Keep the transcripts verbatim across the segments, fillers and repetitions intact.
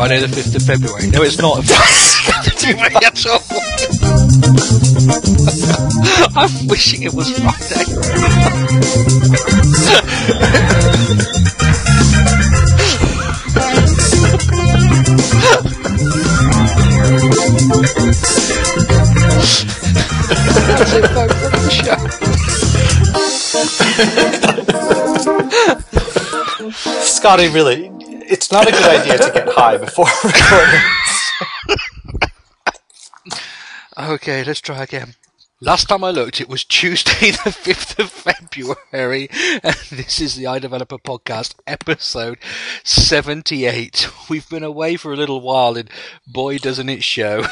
Friday the fifth of February. No, it's not. At all. I'm wishing it was Friday. Scotty, really, it's not a good idea to get high before recording. Okay, let's try again. Last time I looked, it was Tuesday the fifth of February, and this is the iDeveloper podcast, episode seventy-eight. We've been away for a little while, and boy, doesn't it show.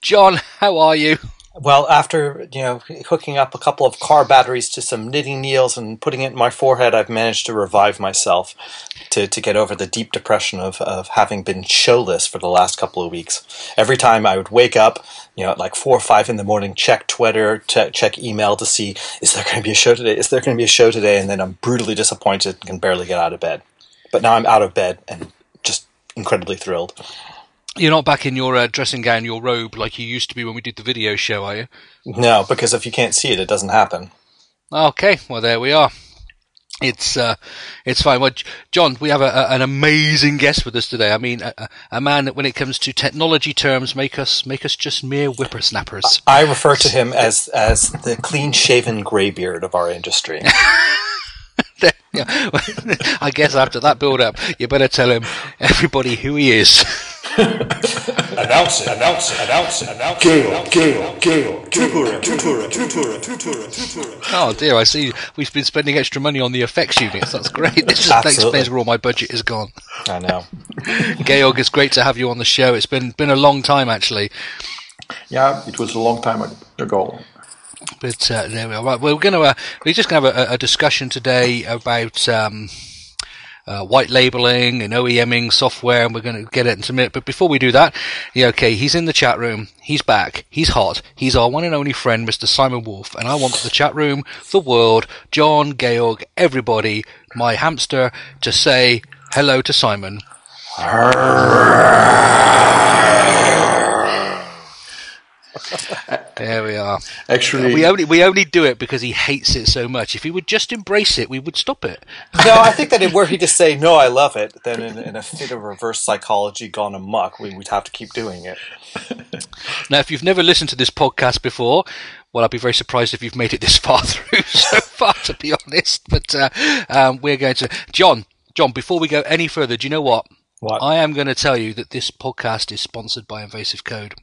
John, how are you? Well, after, you know, hooking up a couple of car batteries to some knitting needles and putting it in my forehead, I've managed to revive myself to, to get over the deep depression of, of having been showless for the last couple of weeks. Every time I would wake up, you know, at like four or five in the morning, check Twitter, check, check email to see, is there going to be a show today? Is there going to be a show today? And then I'm brutally disappointed and can barely get out of bed. But now I'm out of bed and just incredibly thrilled. You're not back in your uh, dressing gown, your robe, like you used to be when we did the video show, are you? No, because if you can't see it, it doesn't happen. Okay, well, there we are. It's uh, it's fine. Well, John, we have a, a, an amazing guest with us today. I mean, a, a man that, when it comes to technology terms, make us make us just mere whippersnappers. I refer to him as, as the clean-shaven greybeard of our industry. Yeah. I guess after that build-up, you better tell him, everybody, who he is. Announce it, announce it, announce it, announce it. Georg, Georg, Georg, Tuparev, Tuparev, Tuparev, Tuparev, Tuparev. Oh dear, I see we've been spending extra money on the effects units. That's great. This just explains where all my budget is gone. I know. Georg, it's great to have you on the show. It's been been a long time, actually. Yeah, it was a long time ago. But uh, there we are. Right, we're going to uh, we're just going to have a, a discussion today about um, uh, white labeling and OEMing software, and we're going to get it into a minute. But before we do that, yeah, okay, he's in the chat room. He's back. He's hot. He's our one and only friend, Mister Simon Wolf. And I want the chat room, the world, John, Georg, everybody, my hamster, to say hello to Simon. There we are. Actually, we only we only do it because he hates it so much. If he would just embrace it, we would stop it. No, I think that if were he to say no, I love it, then in, in a fit of reverse psychology gone amok, we would have to keep doing it. Now, if you've never listened to this podcast before, well, I'd be very surprised if you've made it this far through so far, to be honest. But uh, um, we're going to John. John, before we go any further, do you know what? What? I am going to tell you that this podcast is sponsored by Invasive Code.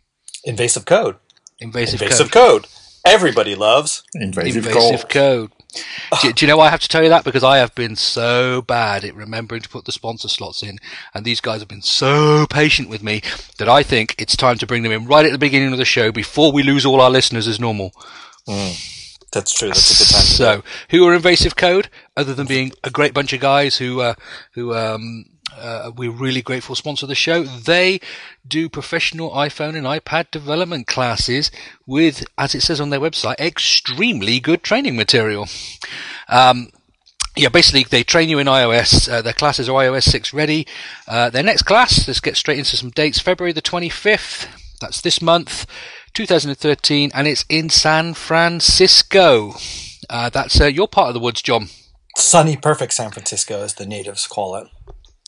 Invasive Code. Invasive, Invasive code. code. Everybody loves Invasive, Invasive Code. code. Do, do you know why I have to tell you that? Because I have been so bad at remembering to put the sponsor slots in, and these guys have been so patient with me that I think it's time to bring them in right at the beginning of the show before we lose all our listeners as normal. Mm. That's true. That's a good time. So, who are Invasive Code, other than being a great bunch of guys who uh, who um, uh, we're really grateful sponsor of the show? They do professional iPhone and iPad development classes with, as it says on their website, extremely good training material. Um, yeah, basically they train you in iOS. Uh, their classes are iOS six ready. Uh, their next class, let's get straight into some dates. February the twenty-fifth. That's this month, two thousand thirteen, and it's in San Francisco. Uh, that's uh, your part of the woods, John. Sunny, perfect San Francisco, as the natives call it.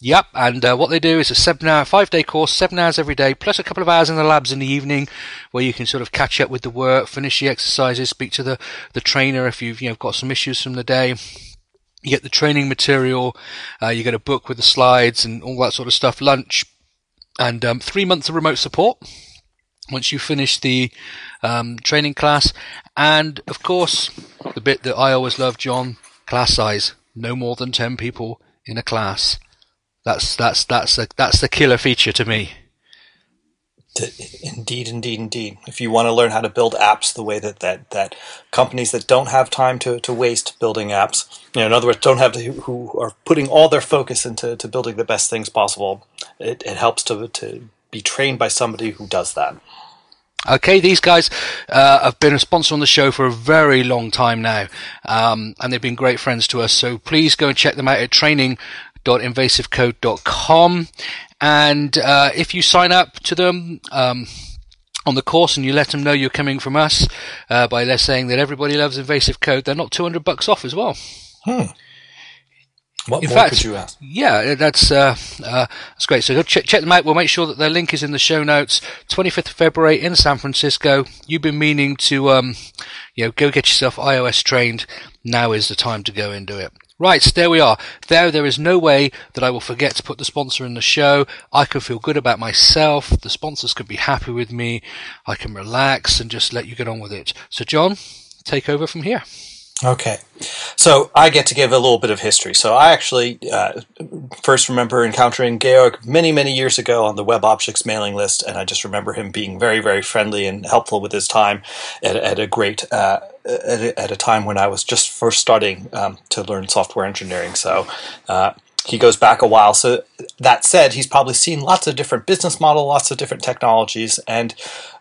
Yep, and uh, what they do is a seven-hour, five-day course, seven hours every day, plus a couple of hours in the labs in the evening, where you can sort of catch up with the work, finish the exercises, speak to the, the trainer if you've you know got some issues from the day. You get the training material, uh, you get a book with the slides and all that sort of stuff, lunch, and um, three months of remote support once you finish the um, training class. And, of course, the bit that I always love, John, class size. No more than ten people in a class. That's that's that's a, that's the killer feature to me. Indeed, indeed, indeed. If you want to learn how to build apps the way that, that, that companies that don't have time to, to waste building apps, you know, in other words, don't have to, who are putting all their focus into to building the best things possible, it, it helps to to be trained by somebody who does that. Okay, these guys uh, have been a sponsor on the show for a very long time now, um, and they've been great friends to us, so please go and check them out at training www dot invasive code dot com. And uh, if you sign up to them um, on the course and you let them know you're coming from us uh, by let's saying that everybody loves Invasive Code, they're not two hundred bucks off as well. Hmm. What in more fact, could you ask? Yeah, that's uh, uh, that's great. So go ch- check them out. We'll make sure that their link is in the show notes. twenty-fifth of February in San Francisco. You've been meaning to, um, you know, go get yourself iOS trained. Now is the time to go and do it. Right, so there we are. There, there is no way that I will forget to put the sponsor in the show. I can feel good about myself. The sponsors can be happy with me. I can relax and just let you get on with it. So, John, take over from here. Okay. So I get to give a little bit of history. So I actually uh, first remember encountering Georg many, many years ago on the WebObjects mailing list, and I just remember him being very, very friendly and helpful with his time at, at a great uh, at, a, at a time when I was just first starting um, to learn software engineering. So uh, he goes back a while. So that said, he's probably seen lots of different business models, lots of different technologies, and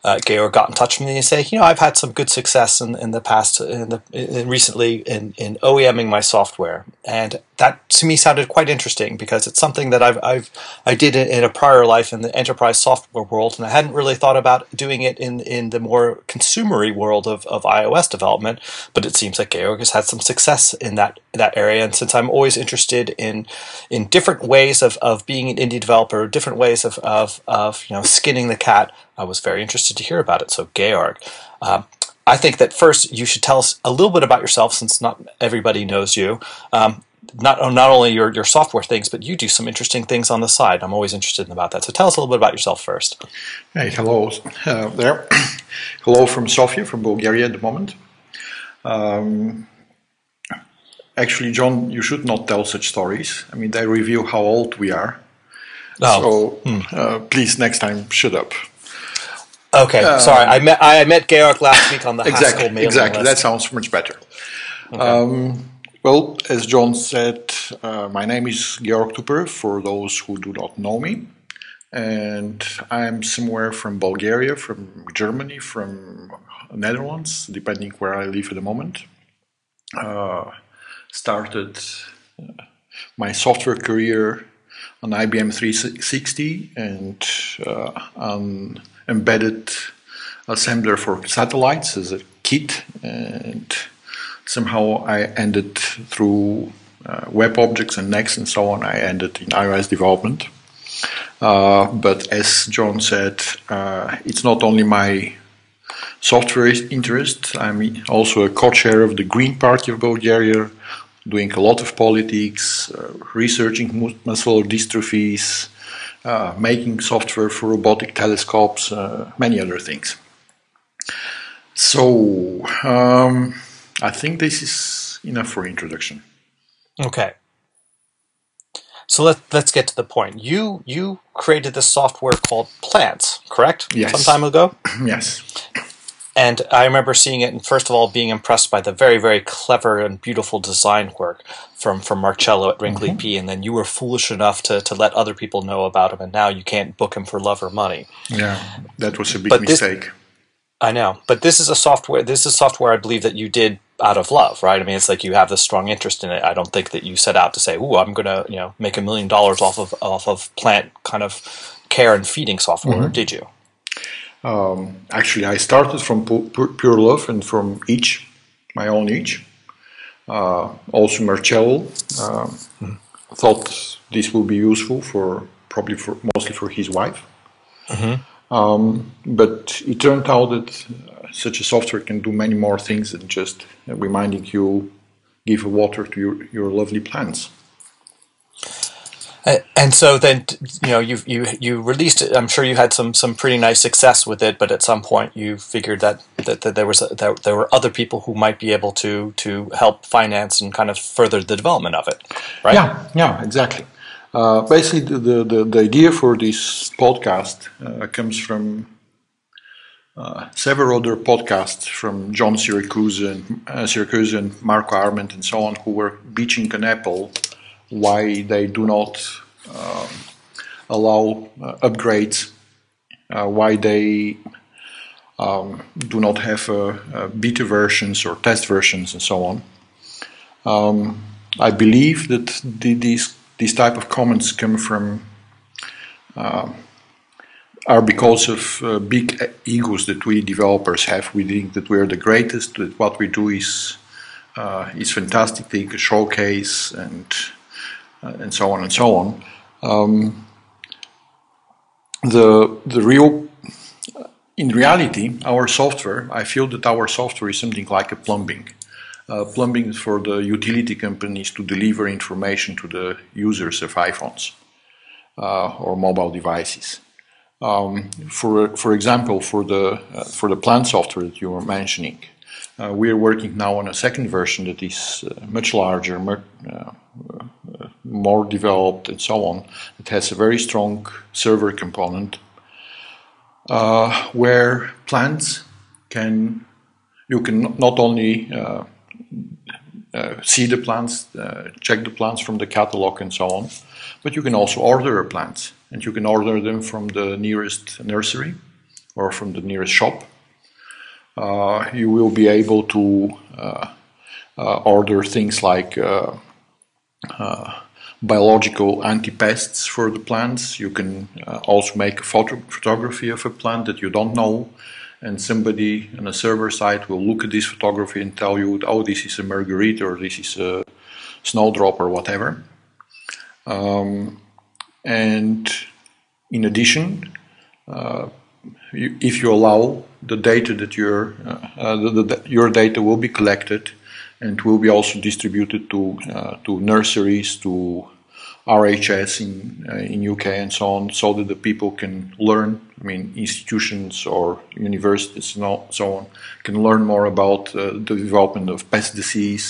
uh, Georg got in touch with me and said, you know, I've had some good success in, in the past, in the in recently in, in OEMing my software. And that to me sounded quite interesting because it's something that I've, I've, I did in a prior life in the enterprise software world, and I hadn't really thought about doing it in, in the more consumery world of, of iOS development, but it seems like Georg has had some success in that, that area. And since I'm always interested in in different ways of, of being an indie developer, different ways of, of, of you know skinning the cat, I was very interested to hear about it. So Georg, um, I think that first you should tell us a little bit about yourself, since not everybody knows you. Um, not not only your, your software things, but you do some interesting things on the side. I'm always interested about that. So tell us a little bit about yourself first. Hey, hello uh, there. Hello from Sofia, from Bulgaria at the moment. Um, Actually, John, you should not tell such stories. I mean, they reveal how old we are. Oh. So mm. uh, please, next time, shut up. Okay, um, sorry. I met I met Georg last week on the exactly, Haskell mailing Exactly, list. That sounds much better. Okay. Um, well, as John said, uh, my name is Georg Tuparev, for those who do not know me. And I'm somewhere from Bulgaria, from Germany, from Netherlands, depending where I live at the moment. Uh started uh, my software career on I B M three sixty and uh, on embedded assembler for satellites as a kid, and somehow I ended through uh, WebObjects and Next and so on, I ended in iOS development. Uh, but as John said, uh, it's not only my software interest. I'm also a co-chair of the Green Party of Bulgaria, doing a lot of politics, uh, researching muscular dystrophies, uh, making software for robotic telescopes, uh, many other things. So um, I think this is enough for introduction. Okay. So let, let's get to the point. You you created this software called Plants, correct? Yes. Some time ago? Yes. And I remember seeing it and, first of all, being impressed by the very, very clever and beautiful design work from, from Marcello at Wrinkly mm-hmm. P. And then you were foolish enough to, to let other people know about him, and now you can't book him for love or money. Yeah, that was a big but mistake. This, I know. But this is a software, this is software I believe that you did out of love, right? I mean, it's like you have this strong interest in it. I don't think that you set out to say, "Ooh, I'm going to, you know, make a million dollars off of off of plant kind of care and feeding software." Mm-hmm. Did you? Um, actually, I started from pu- pure love and from itch, my own itch. Uh, also, Marcello uh, mm-hmm. thought this will be useful for probably for mostly for his wife. Mm-hmm. Um, but it turned out that such a software can do many more things than just reminding you, give water to your, your lovely plants. And so then, you know, you you you released it. I'm sure you had some, some pretty nice success with it, but at some point you figured that, that, that there was a, that there were other people who might be able to to help finance and kind of further the development of it, right? Yeah, yeah, exactly. Uh, basically, the, the, the idea for this podcast uh, comes from Uh, several other podcasts from John Syracuse and, uh, Syracuse and Marco Arment and so on, who were bitching on Apple why they do not um, allow uh, upgrades, uh, why they um, do not have uh, uh, beta versions or test versions and so on. Um, I believe that the, these these type of comments come from uh, are because of uh, big egos that we developers have. We think that we are the greatest, that what we do is uh, is fantastic, thing, a showcase, and uh, and so on and so on. Um, the the real in reality, our software. I feel that our software is something like a plumbing. Uh, plumbing for the utility companies to deliver information to the users of iPhones uh, or mobile devices. Um, for for example, for the uh, for the plant software that you were mentioning, uh, we are working now on a second version that is uh, much larger, more, uh, uh, more developed, and so on. It has a very strong server component uh, where plants can you can not only uh, Uh, see the plants, uh, check the plants from the catalog and so on, but you can also order plants, and you can order them from the nearest nursery or from the nearest shop. Uh, you will be able to uh, uh, order things like uh, uh, biological anti-pests for the plants. You can uh, also make a photo photography of a plant that you don't know, and somebody on a server side will look at this photography and tell you, oh, this is a margarita, or this is a snowdrop, or whatever. Um, and in addition, uh, you, if you allow, the data that your uh, uh, the, the, your data will be collected and will be also distributed to uh, to nurseries, to R H S in uh, in U K and so on, so that the people can learn. I mean, institutions or universities and so on can learn more about uh, the development of pest disease,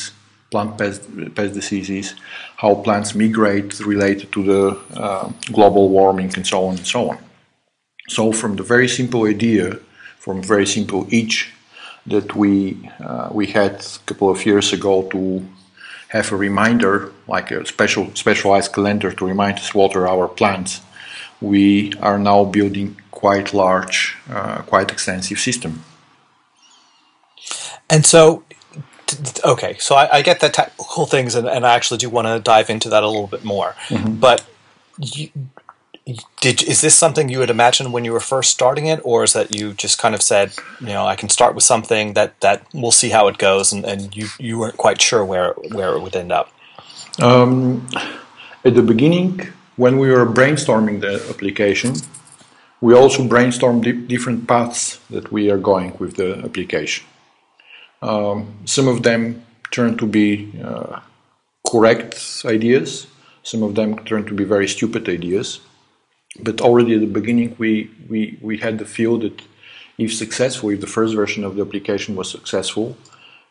plant pest, pest diseases, how plants migrate related to the uh, global warming, and so on and so on. So, from the very simple idea, from very simple itch that we uh, we had a couple of years ago to have a reminder, like a special specialized calendar to remind us water our plants, we are now building quite large, uh, quite extensive system. And so, okay, so I, I get the technical things, and, and I actually do want to dive into that a little bit more. Mm-hmm. But you, did, is this something you had imagined when you were first starting it, or is that you just kind of said, you know, I can start with something that, that we'll see how it goes, and, and you, you weren't quite sure where, where it would end up? Um, at the beginning, when we were brainstorming the application, we also brainstormed di- different paths that we are going with the application. Um, some of them turned to be uh, correct ideas, some of them turned to be very stupid ideas, but already at the beginning we, we, we had the feel that if successful, if the first version of the application was successful,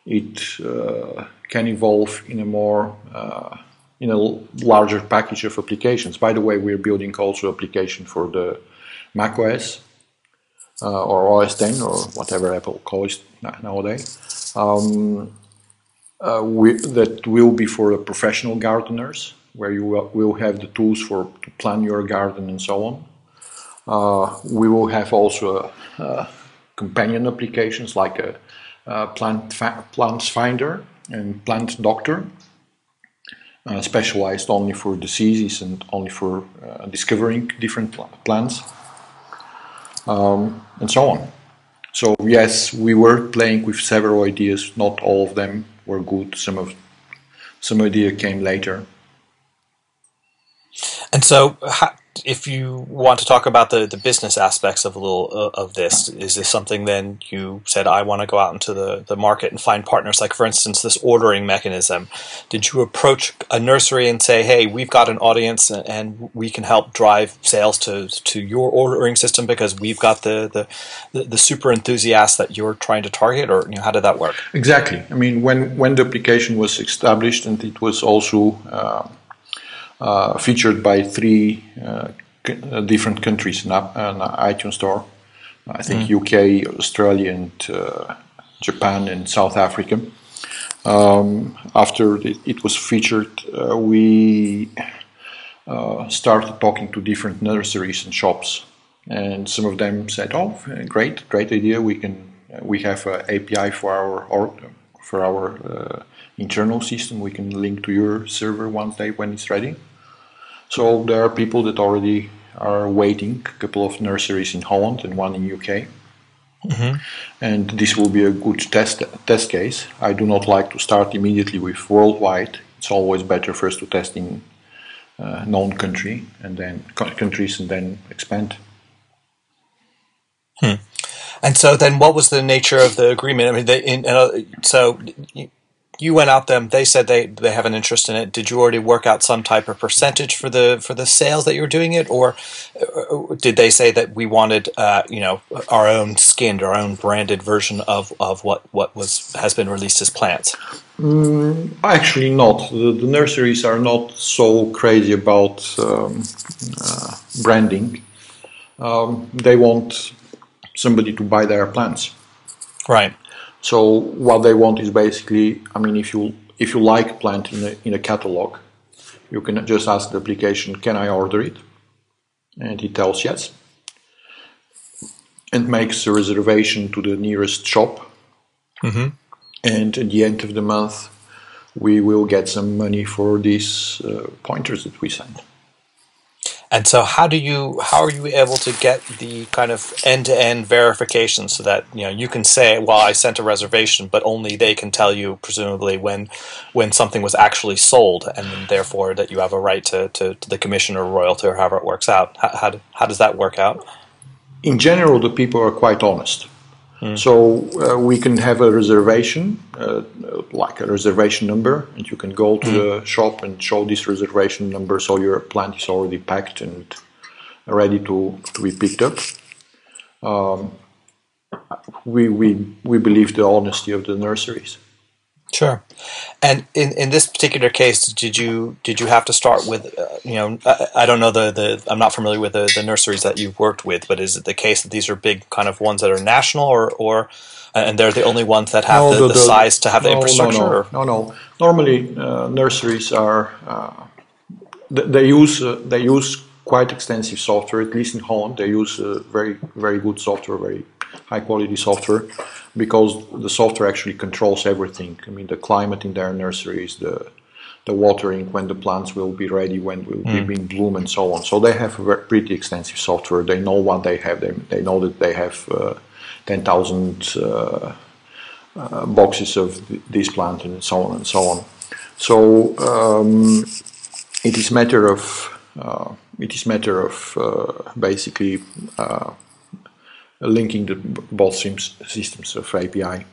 it uh, can evolve in a more uh, in a larger package of applications. By the way, we're building also application for the macOS uh, or O S ten or whatever Apple calls it nowadays. Um, uh, we, that will be for the professional gardeners, where you will, will have the tools for to plan your garden and so on. Uh, we will have also a, a companion applications like a, a plant fa- plants finder and plant doctor. Uh, specialized only for diseases and only for uh, discovering different pl- plants um, and so on. So yes, we were playing with several ideas. Not all of them were good. Some of some idea came later. And so, how, if you want to talk about the, the business aspects of a little uh, of this, is this something then you said I want to go out into the, the market and find partners? Like for instance, this ordering mechanism. Did you approach a nursery and say, "Hey, we've got an audience, and we can help drive sales to to your ordering system because we've got the the, the super enthusiasts that you're trying to target"? Or you know, how did that work? Exactly. I mean, when when the application was established, and it was also Uh, Uh, featured by three uh, c- uh, different countries in uh, an iTunes store. I think mm. U K, Australia, and uh, Japan, and South Africa. Um, after it, it was featured, uh, we uh, started talking to different nurseries and shops, and some of them said, "Oh, great, great idea! We can we have an A P I for our or, for our uh, internal system. We can link to your server one day when it's ready." So there are people that already are waiting, a couple of nurseries in Holland and one in U K. Mm-hmm. And this will be a good test test case. I do not like to start immediately with worldwide. It's always better first to test in uh, known country and then countries and then expand. Hmm. And so then, what was the nature of the agreement? I mean, they, in, uh, so you went out them. They said they, they have an interest in it. Did you already work out some type of percentage for the for the sales that you were doing it, or did they say that we wanted uh, you know our own skinned, our own branded version of, of what what was has been released as Plants? Mm, actually, not. The, the nurseries are not so crazy about um, uh, branding. Um, they want somebody to buy their plants, right? So what they want is basically, I mean, if you if you like a plant in a, in a catalog, you can just ask the application, can I order it? And it tells yes, and makes a reservation to the nearest shop. Mm-hmm. And at the end of the month, we will get some money for these uh, pointers that we send. And so, how do you how are you able to get the kind of end to end verification so that you know you can say, well, I sent a reservation, but only they can tell you, presumably, when when something was actually sold, and therefore that you have a right to, to, to the commission or royalty or however it works out. How how, do, how does that work out? In general, the people are quite honest. Mm. So uh, we can have a reservation, uh, like a reservation number, and you can go to mm. the shop and show this reservation number, so your plant is already packed and ready to, to be picked up. Um, we we we believe the honesty of the nurseries. Sure. And in, in this particular case, did you did you have to start with, uh, you know, I, I don't know, the, the I'm not familiar with the, the nurseries that you've worked with, but is it the case that these are big kind of ones that are national or, or and they're the only ones that have no, the, the, the size to have no, the infrastructure? No, no, no. no. Normally, uh, nurseries are, uh, they, they use uh, they use quite extensive software, at least in Holland. They use uh, very, very good software, very high-quality software, because the software actually controls everything. I mean, the climate in their nurseries, the the watering, when the plants will be ready, when will mm. be in bloom, and so on. So they have a pretty extensive software. They know what they have. They they know that they have uh, ten thousand uh, uh, boxes of th- this plant, and so on and so on. So um, it is matter of uh, it is matter of uh, basically. Uh, linking the both systems of A P I.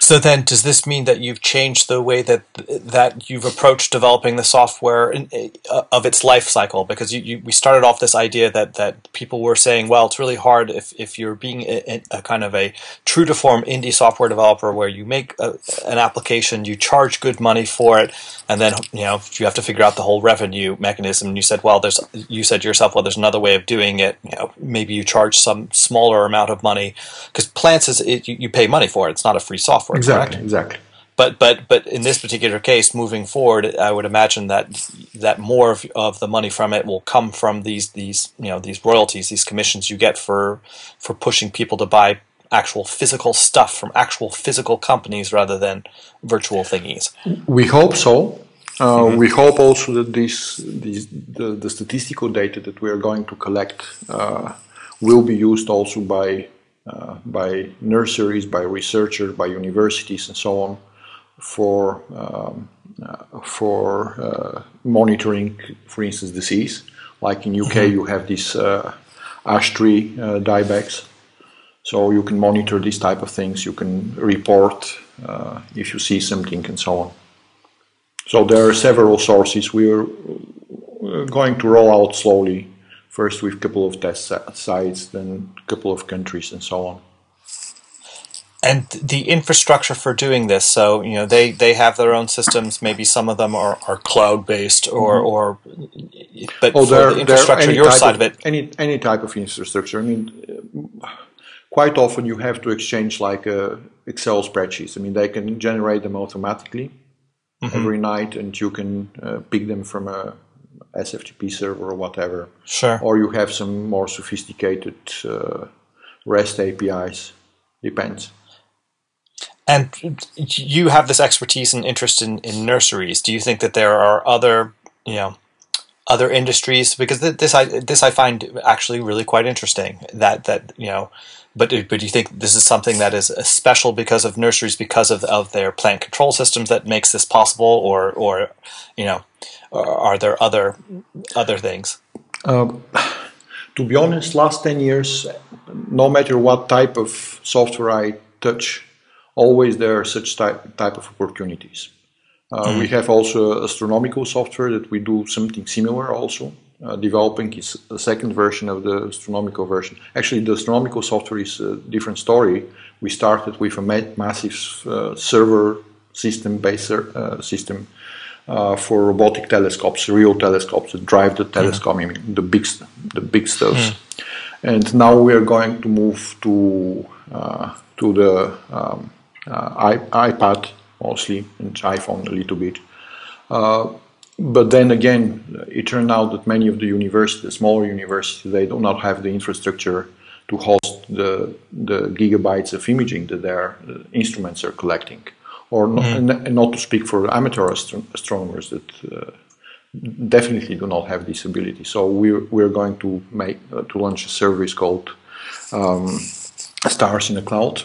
So then, does this mean that you've changed the way that that you've approached developing the software in, uh, of its life cycle? Because you, you, we started off this idea that, that people were saying, well, it's really hard if, if you're being a, a kind of a true-to-form indie software developer where you make a, an application, you charge good money for it, and then you know you have to figure out the whole revenue mechanism. And you said, well, there's you said to yourself, well, there's another way of doing it. You know, maybe you charge some smaller amount of money because Plants is it, you, you pay money for it. It's not a free software. Exactly. Correct? Exactly. But but but in this particular case, moving forward, I would imagine that that more of, of the money from it will come from these these you know these royalties, these commissions you get for for pushing people to buy actual physical stuff from actual physical companies rather than virtual thingies. We hope so. Uh, mm-hmm. We hope also that these these the, the statistical data that we are going to collect uh, will be used also by. Uh, by nurseries, by researchers, by universities, and so on, for um, uh, for uh, monitoring, for instance, disease. Like in U K, mm-hmm. you have these uh, ash tree uh, dieback, so you can monitor these type of things. You can report uh, if you see something, and so on. So there are several sources. We are going to roll out slowly. First with a couple of test sites, then a couple of countries, and so on. And the infrastructure for doing this, so you know they, they have their own systems. Maybe some of them are, are cloud-based, or, or but oh, there, for the infrastructure, your side of, of it, any any type of infrastructure. I mean, quite often you have to exchange like uh, Excel spreadsheets. I mean, they can generate them automatically mm-hmm. every night, and you can uh, pick them from a S F T P server or whatever. Sure. Or you have some more sophisticated uh, REST A P Is. Depends. And you have this expertise and interest in, in nurseries. Do you think that there are other, you know, other industries, because this I this I find actually really quite interesting. That that you know, but but do you think this is something that is special because of nurseries, because of of their plant control systems that makes this possible, or or you know, are there other other things? Uh, to be honest, last ten years, no matter what type of software I touch, always there are such type type of opportunities. Uh, mm. We have also astronomical software that we do something similar also. Uh, developing is a second version of the astronomical version. Actually, the astronomical software is a different story. We started with a ma- massive uh, server system, based uh, system uh, for robotic telescopes, real telescopes that drive the telescope, mm. I mean, the big, the big stuff. Mm. And now we are going to move to uh, to the um, uh, I- iPad. Mostly, and iPhone a little bit. Uh, but then again, it turned out that many of the universities, the smaller universities, they do not have the infrastructure to host the the gigabytes of imaging that their uh, instruments are collecting. Or not, mm. and, and not to speak for amateur astro- astronomers that uh, definitely do not have this ability. So we're, we're going to make uh, to launch a service called um, Stars in the Cloud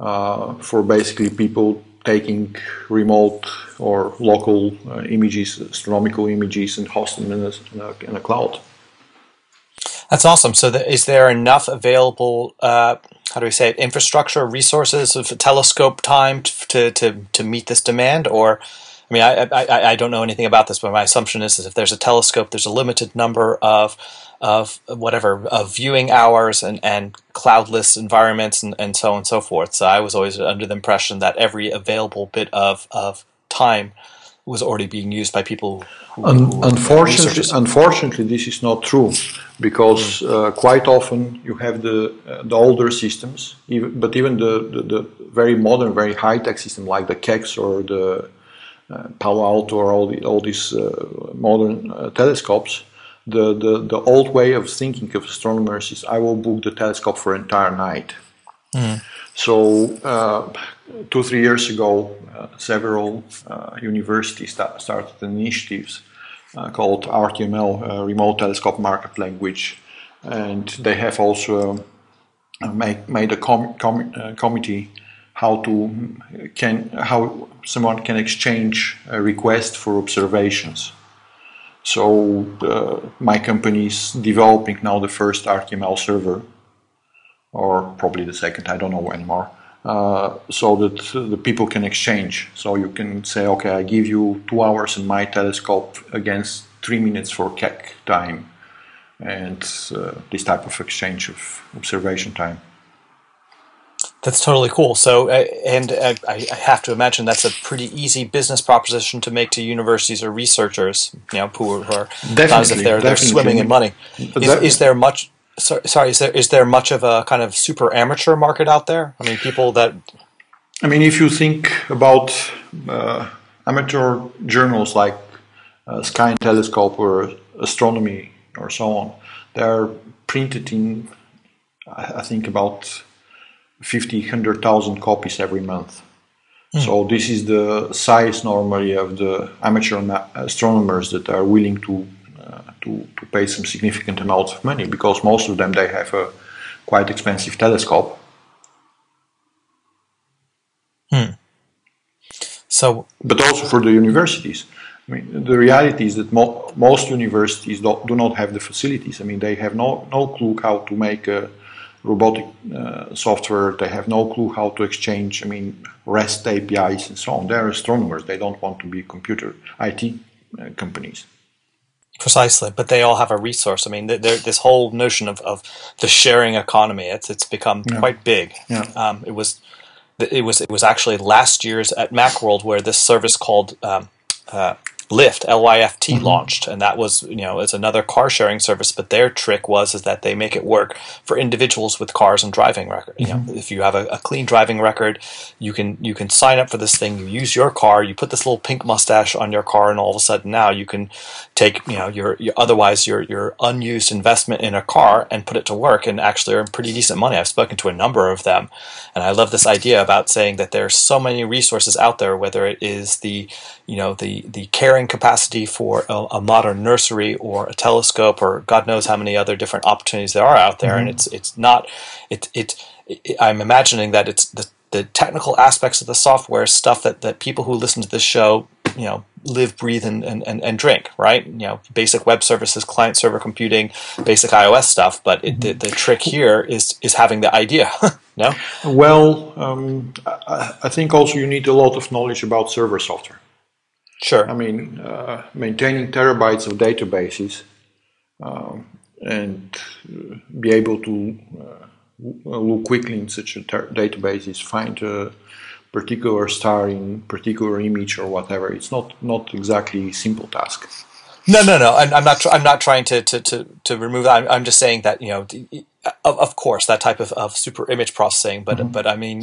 uh, for basically people taking remote or local uh, images, astronomical images, and hosting them in a, in a, in a cloud. That's awesome. So the, is there enough available, uh, how do we say it, infrastructure, resources of telescope time t- to, to, to meet this demand? Or, I mean, I, I, I don't know anything about this, but my assumption is, is if there's a telescope, there's a limited number of of whatever, of viewing hours and, and cloudless environments and, and so on and so forth. So I was always under the impression that every available bit of, of time was already being used by people who, Un- who unfortunately, unfortunately, this is not true, because uh, quite often you have the uh, the older systems, even, but even the, the, the very modern, very high-tech system like the Kecks or the uh, Palo Alto or all, the, all these uh, modern uh, telescopes, The, the, the old way of thinking of astronomers is I will book the telescope for an entire night. Mm. So uh, two, three years ago, uh, several uh, universities st- started initiatives uh, called R T M L, uh, Remote Telescope Markup Language. And they have also uh, make, made a com- com- uh, committee how to can how someone can exchange a request for observations. So uh, my company is developing now the first R T M L server, or probably the second, I don't know anymore, uh, so that uh, the people can exchange. So you can say, okay, I give you two hours in my telescope against three minutes for Keck time, and uh, this type of exchange of observation time. That's totally cool. So, uh, and uh, I have to imagine that's a pretty easy business proposition to make to universities or researchers, you know, who are, who are definitely, if they're, definitely. they're swimming in money. Is, is there much? So, sorry, is there is there much of a kind of super amateur market out there? I mean, people that. I mean, if you think about uh, amateur journals like uh, Sky and Telescope or Astronomy or so on, they're printed in, I think, about fifty, one hundred thousand copies every month. Mm. So this is the size normally of the amateur na- astronomers that are willing to, uh, to to pay some significant amount of money, because most of them, they have a quite expensive telescope. Mm. So, but also for the universities. I mean, the reality is that mo- most universities do, do not have the facilities. I mean, they have no, no clue how to make a robotic uh, software, they have no clue how to exchange, I mean, REST A P Is and so on. They're astronomers, they don't want to be computer I T uh, companies. Precisely, but they all have a resource. I mean, this whole notion of, of the sharing economy, it's it's become yeah. quite big. Yeah. Um, it was it was, it was actually last year's at Macworld where this service called um, uh, Lyft, L Y F T, mm-hmm. launched, and that was, you know, it's another car sharing service, but their trick was is that they make it work for individuals with cars and driving record. Mm-hmm. You know, if you have a, a clean driving record, you can you can sign up for this thing, you use your car, you put this little pink mustache on your car, and all of a sudden now you can take, you know, your, your otherwise your your unused investment in a car and put it to work and actually earn pretty decent money. I've spoken to a number of them, and I love this idea about saying that there's so many resources out there, whether it is the, you know, the the caring comparing capacity for a, a modern nursery or a telescope or God knows how many other different opportunities there are out there. Mm-hmm. And it's it's not it it, it I'm imagining that it's the, the technical aspects of the software stuff that, that people who listen to this show, you know, live, breathe, and, and, and drink, right? You know, basic web services, client server computing, basic iOS stuff. But it, the, the trick here is is having the idea. No? Well, um, I, I think also you need a lot of knowledge about server software. Sure. I mean, uh, maintaining terabytes of databases um, and uh, be able to uh, look quickly in such a ter- databases, find a particular star in particular image or whatever. It's not, not exactly a simple task. No, no, no. I'm, I'm not. Tr- I'm not trying to to, to, to remove that. I'm, I'm just saying that, you know, of, of course, that type of, of super image processing. But mm-hmm. but I mean,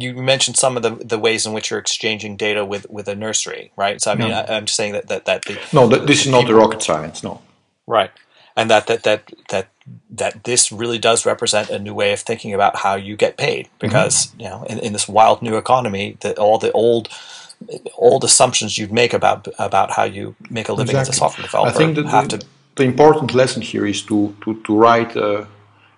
you mentioned some of the, the ways in which you're exchanging data with, with a nursery, right? So I mean, no. I, I'm just saying that that, that the no, that this the is not the rocket science, no. Right, and that that that that. that this really does represent a new way of thinking about how you get paid, because mm-hmm. you know, in, in this wild new economy, that all the old old assumptions you'd make about about how you make a living exactly. as a software developer. I think that have the, to the important lesson here is to to, to write uh,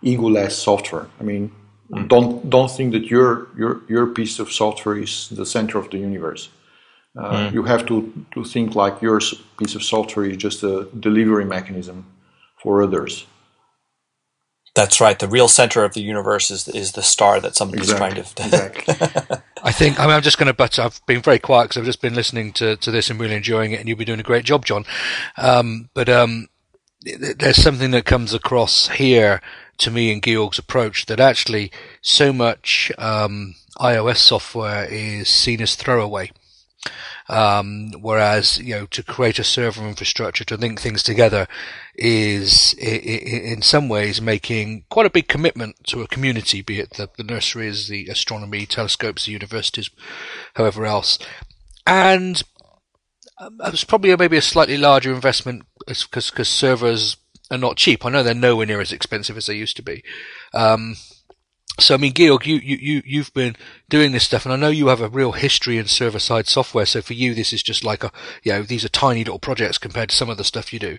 egoless software. I mean, mm-hmm. don't don't think that your your your piece of software is the center of the universe. Uh, mm-hmm. You have to to think like your piece of software is just a delivery mechanism for others. That's right. The real center of the universe is is the star that somebody's exactly. trying to. Exactly. I think I mean, I'm just going to. But I've been very quiet because I've just been listening to, to this and really enjoying it. And you've been doing a great job, John. Um, but um, there's something that comes across here to me in Georg's approach that actually so much um, iOS software is seen as throwaway. Um, whereas, you know, to create a server infrastructure, to link things together is I- I- in some ways making quite a big commitment to a community, be it the, the nurseries, the astronomy, telescopes, the universities, however else. And um, it's probably maybe a slightly larger investment because because servers are not cheap. I know they're nowhere near as expensive as they used to be. Um, So, I mean, Georg, you, you, you, you've been doing this stuff, and I know you have a real history in server-side software, so for you this is just like a, you know, these are tiny little projects compared to some of the stuff you do.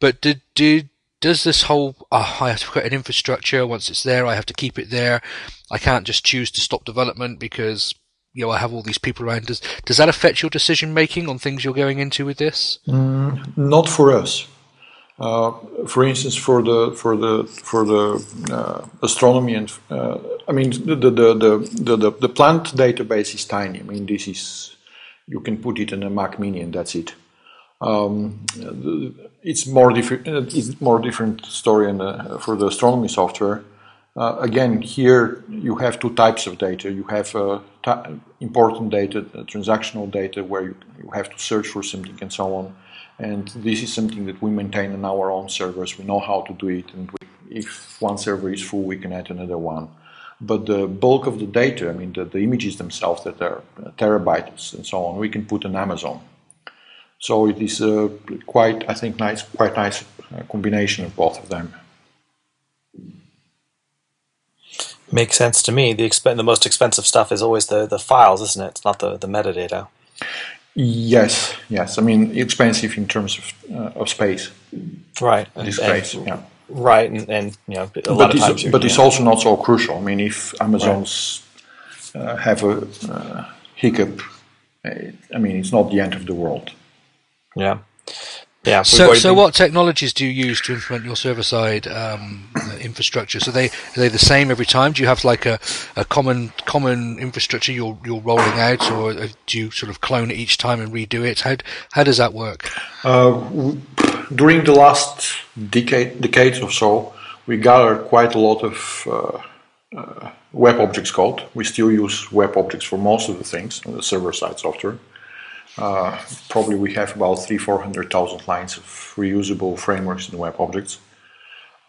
But did, did, does this whole, oh, I have to create an infrastructure, once it's there, I have to keep it there, I can't just choose to stop development because, you know, I have all these people around. Does, does that affect your decision-making on things you're going into with this? Mm, not for us. Uh, for instance, for the for the for the uh, astronomy and uh, I mean the the, the the the the plant database is tiny. I mean, this is, you can put it in a Mac Mini and that's it. Um, it's more different. It's more different story in the, for the astronomy software. Uh, again, here you have two types of data. You have uh, t- important data, uh, transactional data, where you you have to search for something and so on. And this is something that we maintain in our own servers. We know how to do it, and we, if one server is full, we can add another one. But the bulk of the data, I mean, the, the images themselves that are terabytes and so on, we can put in Amazon. So it is a quite, I think, nice, quite nice combination of both of them. Makes sense to me. The exp- the most expensive stuff is always the, the files, isn't it? It's not the, the metadata. Yes, yes. I mean, expensive in terms of uh, of space, right? And, space, and, yeah. Right, and, and you know, a lot of times. But it's also not so crucial. I mean, if Amazon's right. uh, have a uh, hiccup, I mean, it's not the end of the world. Yeah, yeah. So, so what technologies do you use to implement your server-side um, infrastructure? So, they are they the same every time? Do you have like a, a common common infrastructure you're you're rolling out, or do you sort of clone it each time and redo it? How how does that work? Uh, during the last decade decades or so, we gathered quite a lot of uh, uh, WebObjects code. We still use WebObjects for most of the things on the server-side software. Uh, probably we have about three four hundred thousand lines of reusable frameworks in WebObjects.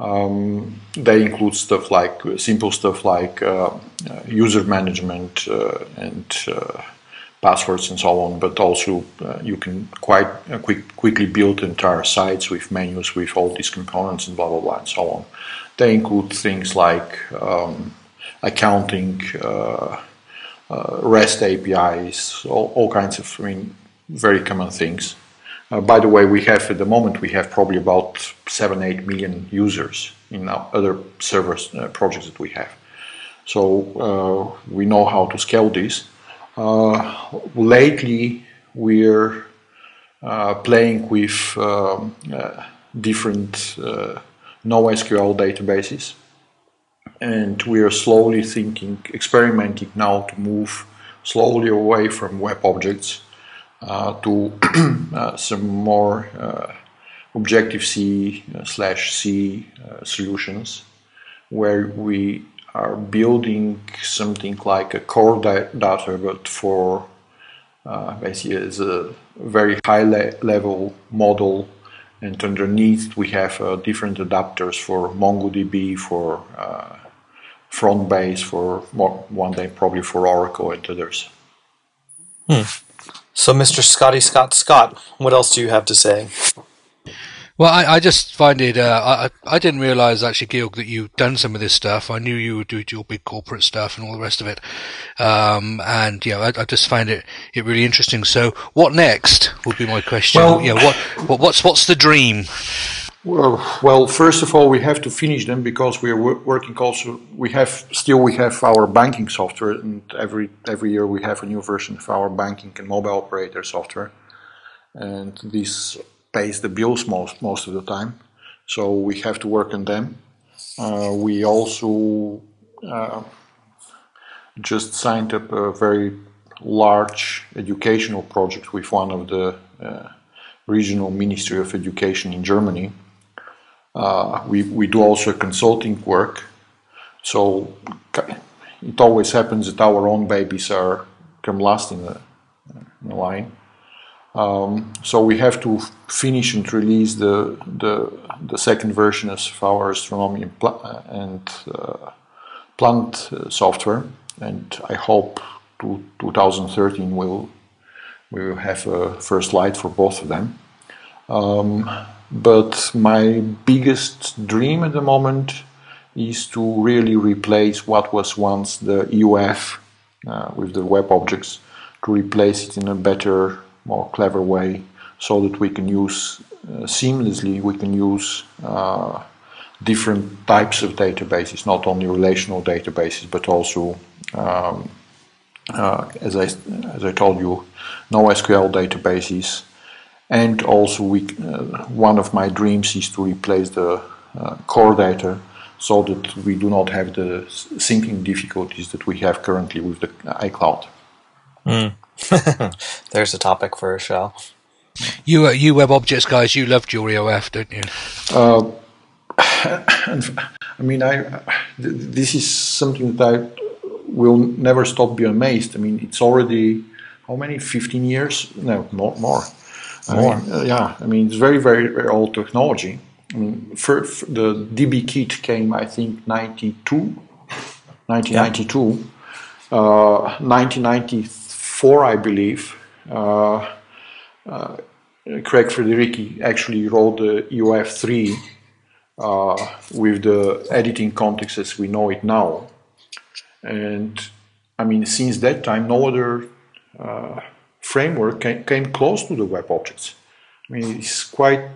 Um, they include stuff like simple stuff like uh, user management uh, and uh, passwords and so on, but also uh, you can quite uh, quick, quickly build entire sites with menus with all these components and blah blah blah and so on. They include things like um, accounting, uh, uh, REST A P Is, all, all kinds of. I mean, very common things. Uh, by the way, we have, at the moment, we have probably about seven, eight million users in our other servers uh, projects that we have. So uh, we know how to scale this. Uh, lately, we're uh, playing with um, uh, different uh, NoSQL databases. And we are slowly thinking, experimenting now to move slowly away from web objects Uh, to uh, some more uh, Objective-C uh, slash C uh, solutions, where we are building something like a core data, but for uh, basically as a very high le level model, and underneath we have uh, different adapters for MongoDB, for uh, Frontbase, for more, one day probably for Oracle and others. Hmm. So, Mister Scotty Scott Scott, what else do you have to say? Well, I, I just find it, uh, I, I didn't realize actually, Georg, that you've done some of this stuff. I knew you would do your big corporate stuff and all the rest of it. Um, and, you know, I, I just find it, it really interesting. So, what next would be my question. Well, you know, what, what, what's, what's the dream? Well, well, first of all, we have to finish them because we are working also, we have, still we have our banking software, and every every year we have a new version of our banking and mobile operator software, and this pays the bills most, most of the time, so we have to work on them. Uh, we also uh, just signed up a very large educational project with one of the uh, regional Ministry of Education in Germany. Uh, we, we do also consulting work, so it always happens that our own babies are come last in the, in the line. Um, so we have to finish and release the the, the second version of our astronomy and, pla and uh, plant uh, software, and I hope to two thousand thirteen we'll we will have a first light for both of them. Um, But my biggest dream at the moment is to really replace what was once the E O F uh, with the web objects, to replace it in a better, more clever way, so that we can use uh, seamlessly, we can use uh, different types of databases, not only relational databases, but also, um, uh, as, I, as I told you, NoSQL databases. And also, we, uh, one of my dreams is to replace the uh, core data, so that we do not have the syncing difficulties that we have currently with the iCloud. Mm. There's a topic for a show. You, uh, you WebObjects guys, you loved your E O F, don't you? Uh, I mean, I this is something that I will never stop being amazed. I mean, it's already how many? Fifteen years? No, not more. I mean, uh, yeah, I mean, it's very, very, very old technology. I mean, for, for the D B kit came, I think, nineteen ninety-two, yeah. uh, nineteen ninety-four, I believe. Uh, uh, Craig Federici actually wrote the E O F three uh, with the editing context as we know it now. And, I mean, since that time, no other Uh, framework came close to the web objects. I mean, it's quite,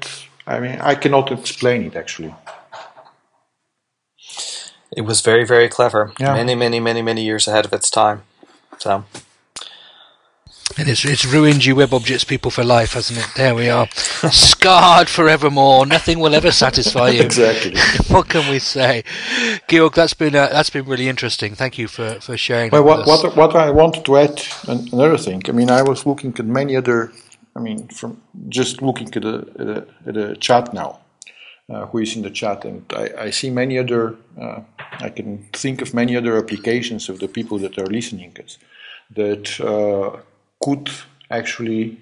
I mean, I cannot explain it, actually. It was very, very clever. Yeah. Many, many, many, many years ahead of its time. So, and it's, it's ruined you web objects people for life, hasn't it? There we are. Scarred forevermore. Nothing will ever satisfy you. Exactly. What can we say? Georg, that's been, uh, that's been really interesting. Thank you for, for sharing. Well, what, what, what I wanted to add, an, another thing, I mean, I was looking at many other, I mean, from just looking at the at the chat now, uh, who is in the chat, and I, I see many other, uh, I can think of many other applications of the people that are listening that uh, could actually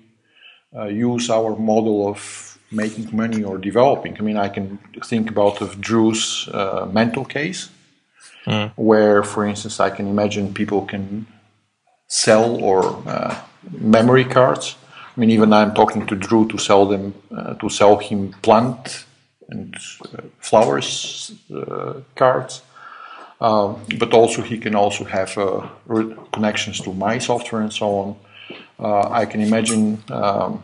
uh, use our model of making money or developing. I mean, I can think about of Drew's uh, mental case, mm. where, for instance, I can imagine people can sell or uh, memory cards. I mean, even I'm talking to Drew to sell them, uh, to sell him plant and uh, flowers uh, cards. Uh, but also, he can also have uh, connections to my software and so on. uh, I can imagine um,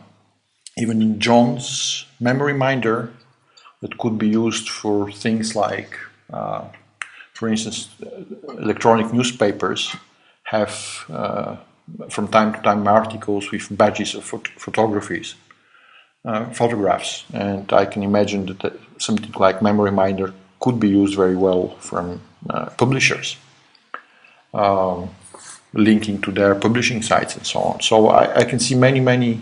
even John's memory miner that could be used for things like, uh, for instance, electronic newspapers have uh, from time to time articles with badges of phot photographies, uh, photographs, and I can imagine that something like memory miner could be used very well from uh, publishers, um, linking to their publishing sites and so on. So I, I can see many, many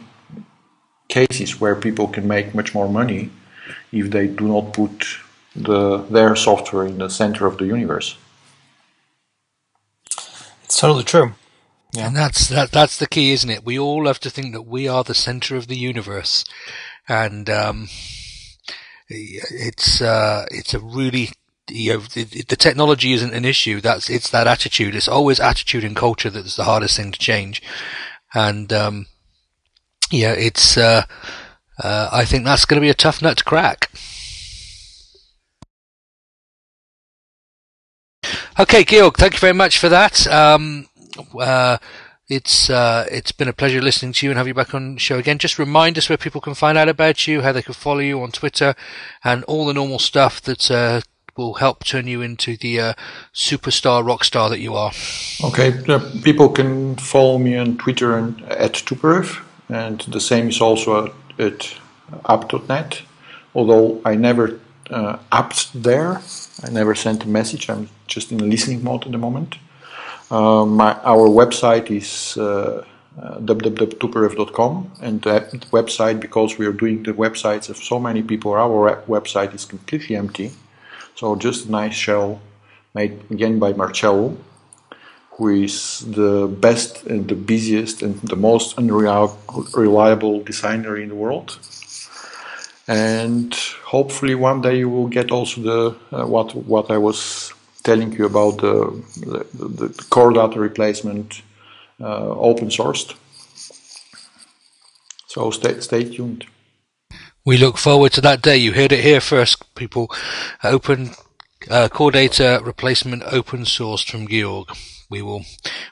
cases where people can make much more money if they do not put the, their software in the center of the universe. It's totally true. Yeah. And that's that, that's the key, isn't it? We all have to think that we are the center of the universe, and um, it's uh, it's a really you know, the, the technology isn't an issue. That's it's that attitude. It's always attitude and culture that's the hardest thing to change, and um, yeah, it's uh, uh, I think that's going to be a tough nut to crack. Okay, Georg, thank you very much for that. Um, Uh, it's uh, it's been a pleasure listening to you and have you back on the show again. Just remind us where people can find out about you, how they can follow you on Twitter, and all the normal stuff that uh, will help turn you into the uh, superstar rock star that you are. Okay, uh, people can follow me on Twitter and at Tuparev, and the same is also at, at app dot net. Although I never uh, apped there, I never sent a message. I'm just in listening mode at the moment. Uh, my, our website is uh, uh, w w w dot tuparev dot com, and the website, because we are doing the websites of so many people, our website is completely empty. So just a nice shell made again by Marcello, who is the best and the busiest and the most unreliable designer in the world. And hopefully one day you will get also the uh, what what I was telling you about the, the, the core data replacement, uh, open sourced. So stay, stay tuned. We look forward to that day. You heard it here first, people. Open uh, core data replacement, open sourced from Georg. We will,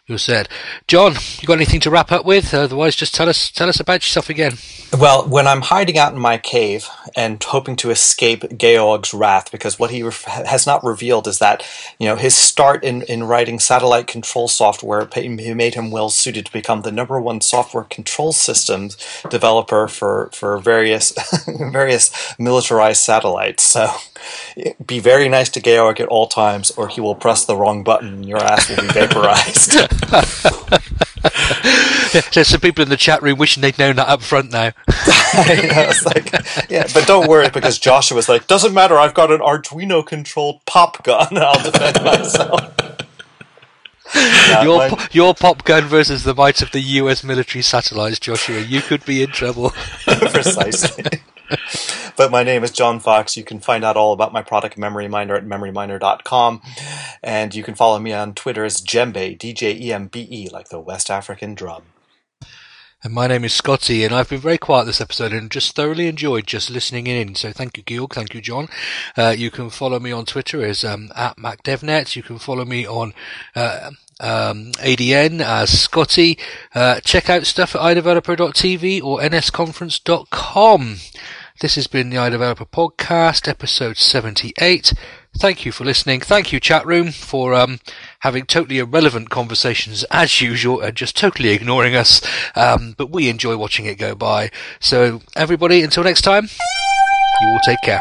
we will say it. John, you got anything to wrap up with? Otherwise, just tell us, tell us about yourself again. Well, when I'm hiding out in my cave and hoping to escape Georg's wrath, because what he has not revealed is that, you know, his start in, in writing satellite control software made him well suited to become the number one software control systems developer for for various various militarized satellites. So, be very nice to Georg at all times, or he will press the wrong button and your ass will be vaporized. Yeah, there's some people in the chat room wishing they'd known that up front now. I know, it's like, yeah, but don't worry, because Joshua's like, doesn't matter, I've got an Arduino controlled pop gun, I'll defend myself. Yeah, your, my... po your pop gun versus the might of the U S military satellites, Joshua, you could be in trouble. Precisely. But my name is John Fox. You can find out all about my product, Memory Miner, at memory miner dot com. And you can follow me on Twitter as Djembe, D J E M B E, like the West African drum. And my name is Scotty, and I've been very quiet this episode and just thoroughly enjoyed just listening in. So thank you, Georg. Thank you, John. Uh, you can follow me on Twitter as um, at MacDevNet. You can follow me on... Uh, Um, A D N as Scotty. Uh, check out stuff at i developer dot t v or n s conference dot com. This has been the iDeveloper Podcast, episode seventy-eight. Thank you for listening. Thank you, chat room, for um, having totally irrelevant conversations as usual and just totally ignoring us. Um, but we enjoy watching it go by. So, everybody, until next time, you all take care.